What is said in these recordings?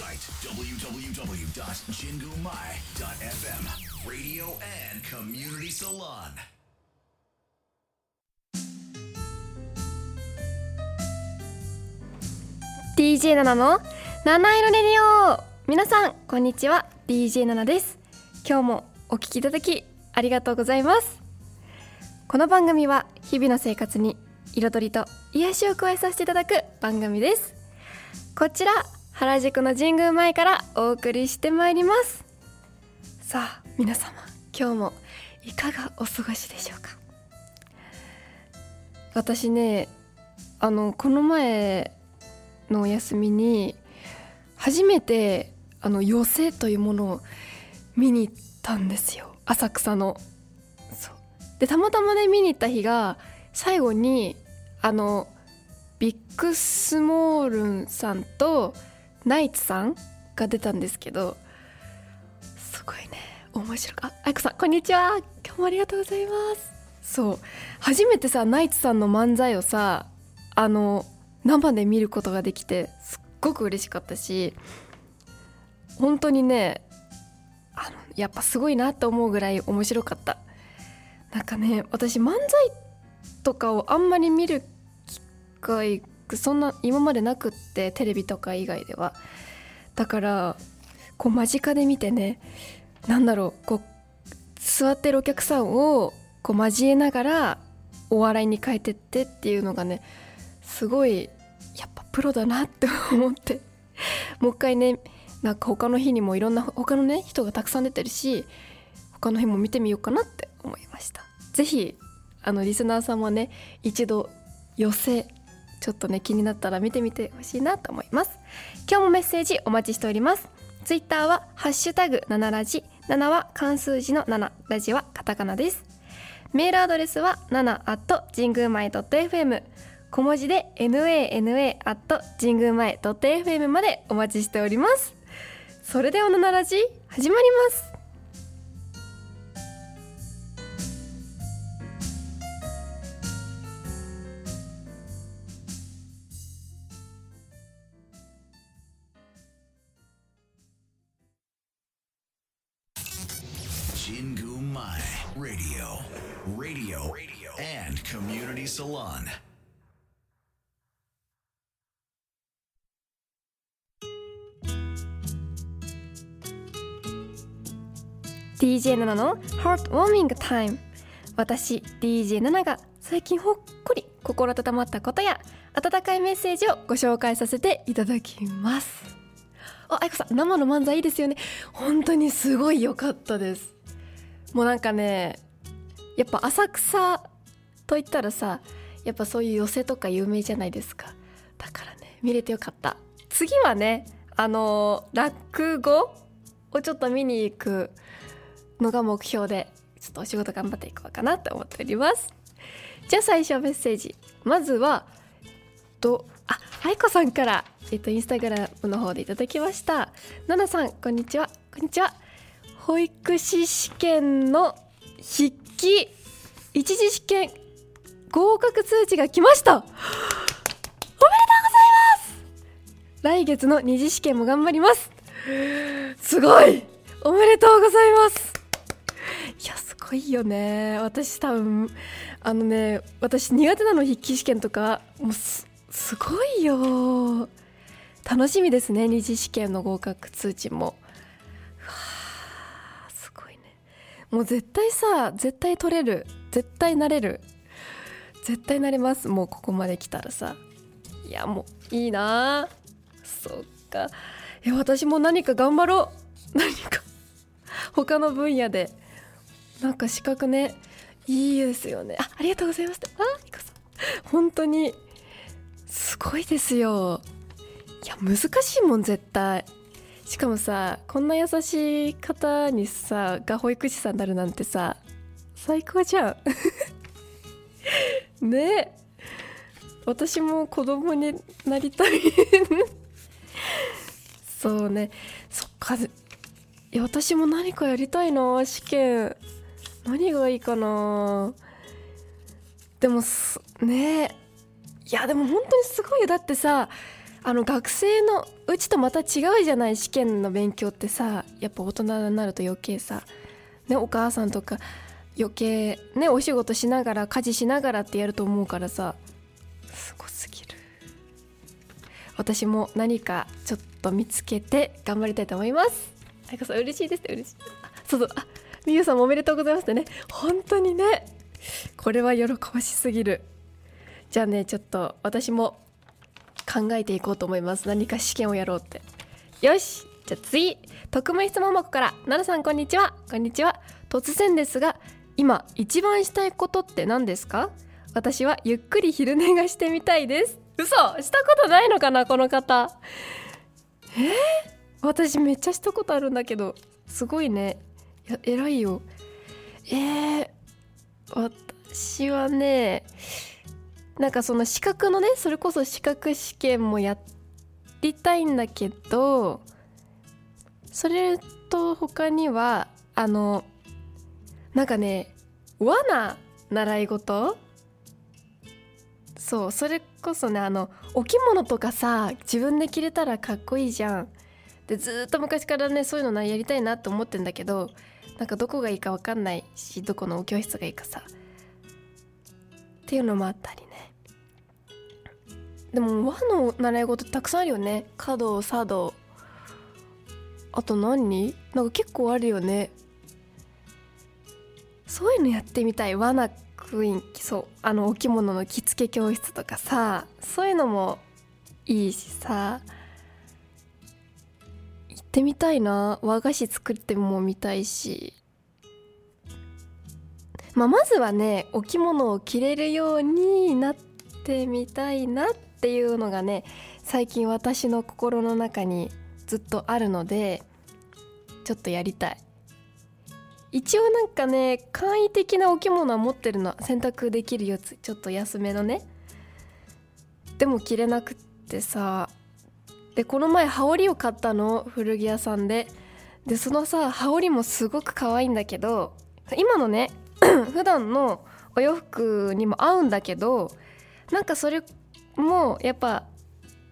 website www.jingomai.fm. Radio and Community Salon.DJ NANA の七色レディオ、皆さんこんにちは、DJ NANA です。今日もお聞きいただきありがとうございます。この番組は日々の生活に彩りと癒しを加えさせていただく番組です。こちら原宿の神宮前からお送りしてまいります。さあ皆様、今日もいかがお過ごしでしょうか。私ね、この前のお休みに初めて寄席というものを見に行ったんですよ、浅草の。そうで、たまたまね、見に行った日が最後にビッグスモールンさんとナイツさんが出たんですけど、すごいね、面白かった。あいこさんこんにちは、今日もありがとうございます。そう、初めてさ、ナイツさんの漫才をさ生で見ることができてすっごく嬉しかったし、本当にね、やっぱすごいなと思うぐらい面白かった。なんかね、私漫才とかをあんまり見る機会そんな今までなくって、テレビとか以外では。だからこう間近で見てね、こう座ってるお客さんをこう交えながらお笑いに変えてってっていうのがね、すごいやっぱプロだなって思ってもう一回ね、なんか他の日にもいろんな他のね人がたくさん出てるし、他の日も見てみようかなって思いました。ぜひリスナーさんもね、一度寄せちょっとね気になったら見てみてほしいなと思います。今日もメッセージお待ちしております。ツイッターはハッシュタグ7ラジ、7は漢数字の7、ラジはカタカナです。メールアドレスは7@jingomaFM、小文字で nana@jingomae.fm までお待ちしております。それでは7ラジ始まります。jingomae Radio and Community Salon。DJ NANA のハートウォーミングタイム。私 DJ NANA が最近ほっこり心温まったことや温かいメッセージをご紹介させていただきます。あいこさん、生の漫才いいですよね。本当にすごい良かったです。もうなんかね、やっぱ浅草といったらさ、やっぱそういう寄席とか有名じゃないですか。だからね、見れてよかった。次はね、落語をちょっと見に行くのが目標で、ちょっとお仕事頑張っていこうかなと思っております。じゃあ最初メッセージ、まずはあいこさんから、インスタグラムの方でいただきました。ななさんこんにちは。こんにちは。保育士試験の筆記一次試験合格通知が来ました。おめでとうございます。来月の二次試験も頑張ります。すごい、おめでとうございます。いや、すごいよね。私多分私苦手なの、筆記試験とか。もうすごいよ。楽しみですね、二次試験の合格通知も。うわー、すごいね。もう絶対取れる、絶対なれる、絶対なれます。もうここまで来たらさ、いや、もういいな。そっか、いや、私も何か頑張ろう。何か他の分野でなんか資格ね、いいですよね。ありがとうございました。いこさん本当にすごいですよ。いや、難しいもん絶対。しかもさ、こんな優しい方にさが保育士さんになるなんてさ、最高じゃんね。私も子供になりたいそうね、そっか。いや、私も何かやりたいな。試験何がいいかな。でもねえ、いや、でも本当にすごいよ。だってさ、学生のうちとまた違うじゃない、試験の勉強ってさ、やっぱ大人になると余計さ、ね、お母さんとか余計ね、お仕事しながら家事しながらってやると思うからさ、すごすぎる。私も何かちょっと見つけて頑張りたいと思います。なんかさ、嬉しいですね、嬉しい。そうそう、あ、みゆさんもおめでとうございますってね、本当にね、これは喜ばしすぎる。じゃあね、ちょっと私も考えていこうと思います。何か試験をやろうって。よし、じゃあ次、匿名質問箱から。ナナさん、こんにちは。こんにちは。突然ですが、今一番したいことって何ですか？私はゆっくり昼寝がしてみたいです。嘘、したことないのかな、この方。私めっちゃしたことあるんだけど、すごいね、いや偉いよ。私はね、なんかその資格のね、それこそ資格試験もやりたいんだけど、それと他にはなんかね、罠習い事、そう、それこそね、お着物とかさ、自分で着れたらかっこいいじゃん。で、ずっと昔からね、そういうのやりたいなと思ってんだけど、なんかどこがいいか分かんないし、どこのお教室がいいかさっていうのもあったりね。でも和の習い事たくさんあるよね。華道、茶道、あと何、なんか結構あるよね。そういうのやってみたい。和な雰囲気、そう、お着物の着付け教室とかさ、そういうのもいいしさ、行ってみたいな。和菓子作ってもみたいし、まずはね、お着物を着れるようになってみたいなっていうのがね、最近私の心の中にずっとあるので、ちょっとやりたい。一応なんかね、簡易的なお着物は持ってるの、洗濯できるやつ、ちょっと安めのね。でも着れなくってさ、でこの前羽織を買ったの、古着屋さんで。でそのさ、羽織もすごく可愛いんだけど、今のね普段のお洋服にも合うんだけど、なんかそれもやっぱ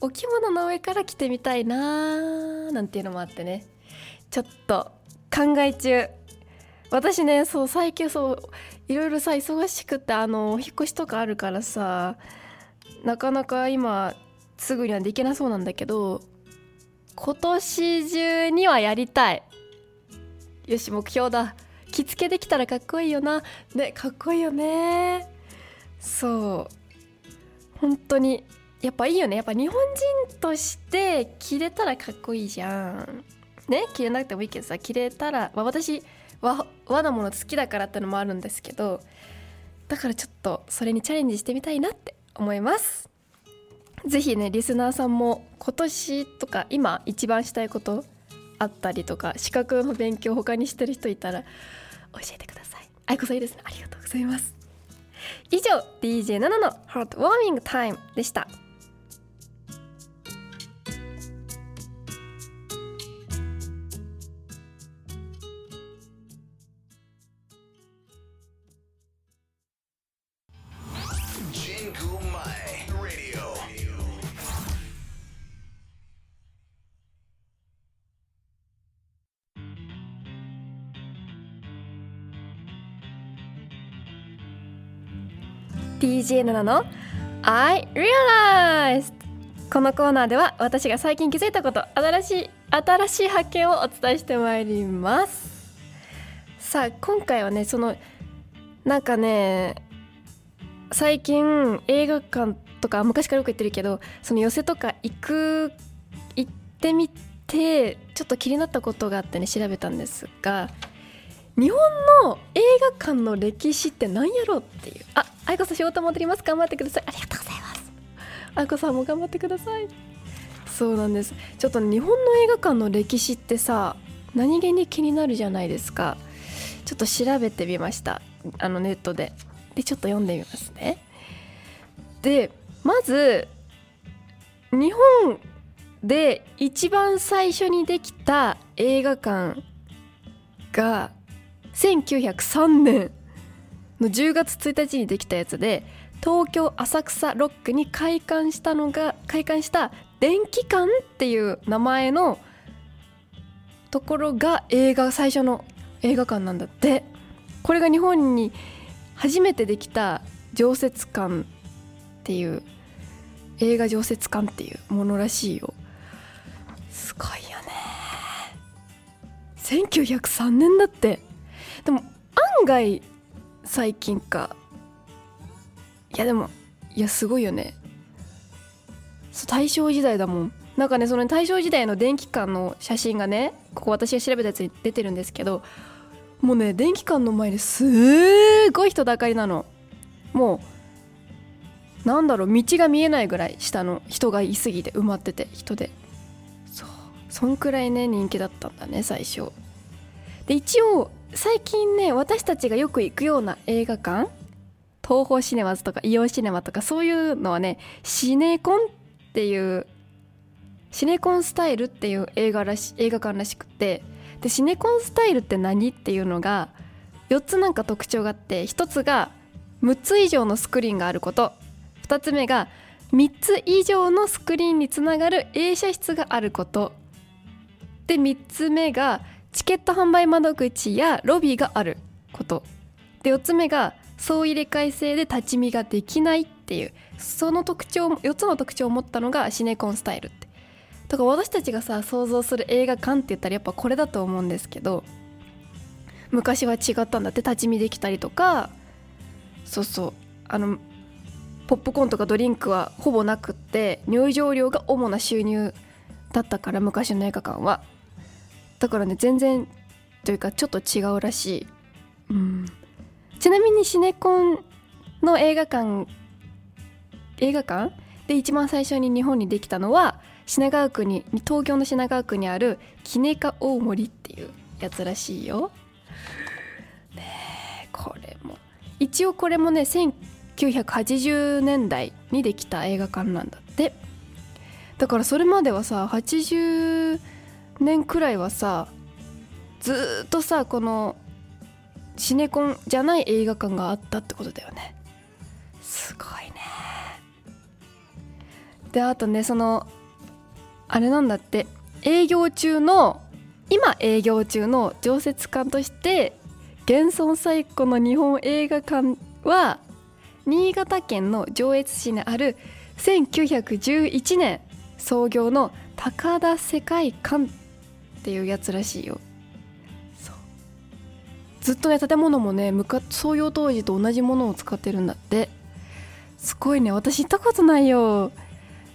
お着物の上から着てみたいなーなんていうのもあってね、ちょっと考え中。私ね、そう、最近そういろいろさ、忙しくて、お引越しとかあるからさ、なかなか今すぐにはできなそうなんだけど、今年中にはやりたい。よし、目標だ。着付けできたらかっこいいよな。ね、かっこいいよね。そう、本当にやっぱいいよね。やっぱ日本人として着れたらかっこいいじゃんね。着れなくてもいいけどさ、着れたら、私和なもの好きだからってのもあるんですけど、だからちょっとそれにチャレンジしてみたいなって思います。ぜひね、リスナーさんも今年とか今一番したいことあったりとか、資格の勉強他にしてる人いたら教えてください。あいこさん、いいですね、ありがとうございます。以上、 DJ NANA のハートウォーミングタイムでした。DJ NANAの I Realized。 このコーナーでは私が最近気づいたこと、新しい発見をお伝えしてまいります。さあ、今回はね、そのなんかね、最近映画館とか昔からよく行ってるけど、その寄席とか行ってみて、ちょっと気になったことがあってね、調べたんですが、日本の映画館の歴史って何やろうっていう。あ、愛子さん、仕事戻ります、頑張ってください。ありがとうございます。愛子さんも頑張ってください。そうなんです。ちょっと日本の映画館の歴史ってさ、何気に気になるじゃないですか。ちょっと調べてみました、ネットで。で、ちょっと読んでみますね。で、まず日本で一番最初にできた映画館が1903年の10月1日にできたやつで、東京浅草ロックに開館した電気館っていう名前のところが最初の映画館なんだって。これが日本に初めてできた常設館っていう、映画常設館っていうものらしいよ。すごいよね。1903年だって。でも案外最近か。いやでもすごいよね。大正時代だもん。なんかね、その大正時代の電気館の写真がね、ここ私が調べたやつに出てるんですけど、もうね、電気館の前ですーごい人だかりなの。もうなんだろう、道が見えないぐらい下の人がいすぎて埋まってて、人でそんくらいね人気だったんだね最初で。一応最近ね、私たちがよく行くような映画館、東宝シネマズとかイオンシネマとかそういうのはね、シネコンっていうシネコンスタイルっていう映画館らしくて、でシネコンスタイルって何っていうのが4つなんか特徴があって、1つが6つ以上のスクリーンがあること、2つ目が3つ以上のスクリーンにつながる映写室があること、で3つ目がチケット販売窓口やロビーがあること、で4つ目が総入れ替え制で立ち見ができないっていう、その特徴、4つの特徴を持ったのがシネコンスタイルって。だから私たちがさ、想像する映画館って言ったらやっぱこれだと思うんですけど、昔は違ったんだって。立ち見できたりとか、そうそう、ポップコーンとかドリンクはほぼなくって、入場料が主な収入だったから、昔の映画館は。だからね、全然というかちょっと違うらしい。ちなみにシネコンの映画館で一番最初に日本にできたのは東京の品川区にあるキネカ大森っていうやつらしいよ。ねえ、これも一応これもね1980年代にできた映画館なんだって。だからそれまではさ、80年くらいはさ、ずっとさ、このシネコンじゃない映画館があったってことだよね。すごいね。で、あとね、そのあれなんだって、今営業中の常設館として現存最古の日本映画館は新潟県の上越市にある1911年創業の高田世界館っていうやつらしいよ。そう、ずっとね、建物もね創業当時と同じものを使ってるんだって。すごいね、私行ったことないよ。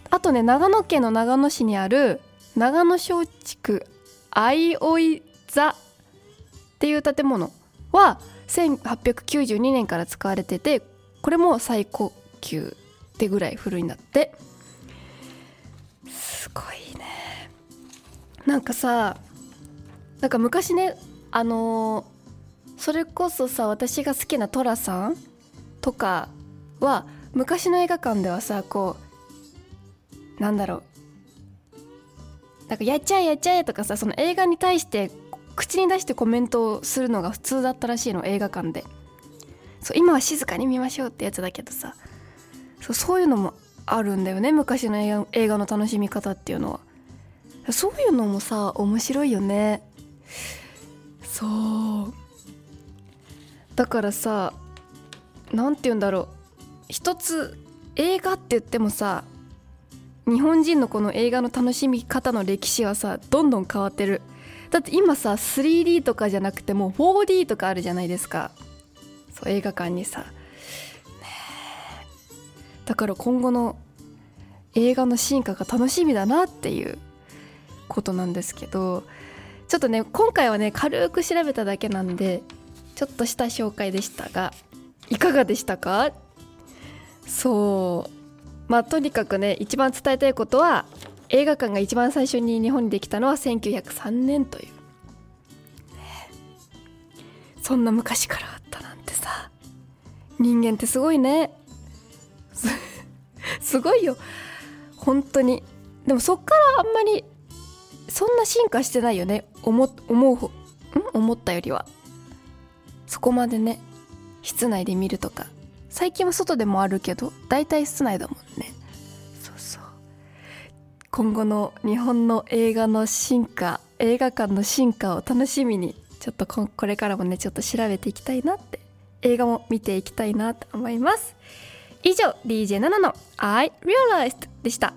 あとね、長野県の長野市にある長野松竹相生座っていう建物は1892年から使われてて、これも最高級ってぐらい古いんだって。すごいね。なんかさ、なんか昔ね、それこそさ、私が好きな寅さんとかは昔の映画館ではさ、こうなんかやっちゃえとかさ、その映画に対して口に出してコメントをするのが普通だったらしいの、映画館で。そう、今は静かに見ましょうってやつだけどさ、そういうのもあるんだよね、昔の映画の楽しみ方っていうのは。そういうのもさ、面白いよね。そうだからさ、なんて言うんだろう、一つ映画って言ってもさ、日本人のこの映画の楽しみ方の歴史はさ、どんどん変わってる。だって今さ 3D とかじゃなくてもう 4D とかあるじゃないですか。そう、映画館にさ、ね、だから今後の映画の進化が楽しみだなっていうことなんですけど、ちょっとね今回はね軽く調べただけなんで、ちょっとした紹介でしたが、いかがでしたか？そう、まあ、とにかくね、一番伝えたいことは、映画館が一番最初に日本にできたのは1903年という、ね、そんな昔からあったなんてさ、人間ってすごいね。すごいよ本当に。でもそっからあんまりそんな進化してないよね、思ったよりは。そこまでね、室内で見るとか、最近は外でもあるけど、だいたい室内だもんね。そうそう。今後の日本の映画の進化、映画館の進化を楽しみに、ちょっとこれからもねちょっと調べていきたいなって、映画も見ていきたいなと思います。以上 DJ NANA の I Realized でした。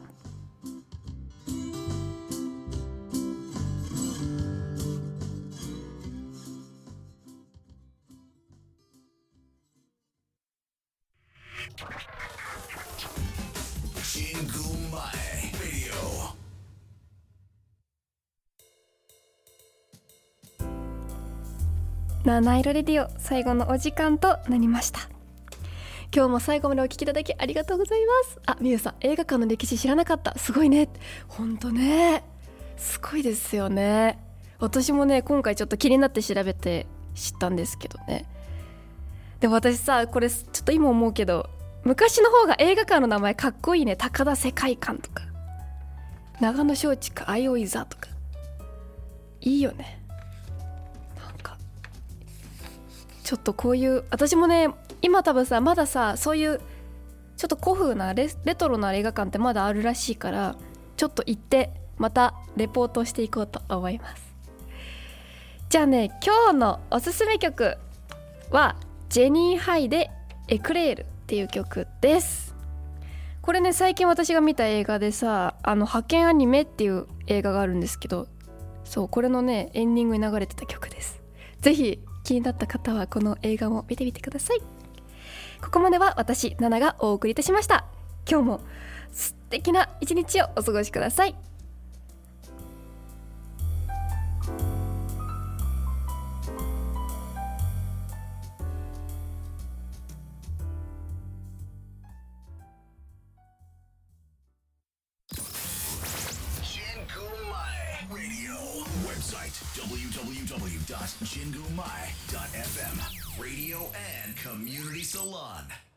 七色レディオ最後のお時間となりました。今日も最後までお聞きいただきありがとうございます。あ、みゆさん、映画館の歴史知らなかった、すごいね。ほんとね、すごいですよね。私もね今回ちょっと気になって調べて知ったんですけどね。でも私さ、これちょっと今思うけど、昔の方が映画館の名前かっこいいね。高田世界館とか長野松竹相生座とかいいよね。ちょっとこういう、私もね今多分さ、まださそういうちょっと古風な レトロな映画館ってまだあるらしいから、ちょっと行ってまたレポートしていこうと思います。じゃあね、今日のおすすめ曲はジェニーハイでエクレールっていう曲です。これね最近私が見た映画でさ、派遣アニメっていう映画があるんですけど、そうこれのねエンディングに流れてた曲です。ぜひ気になった方はこの映画も見てみてください。ここまでは私ナナがお送りいたしました。今日も素敵な一日をお過ごしください。www.jingomaFM Radio and Community Salon.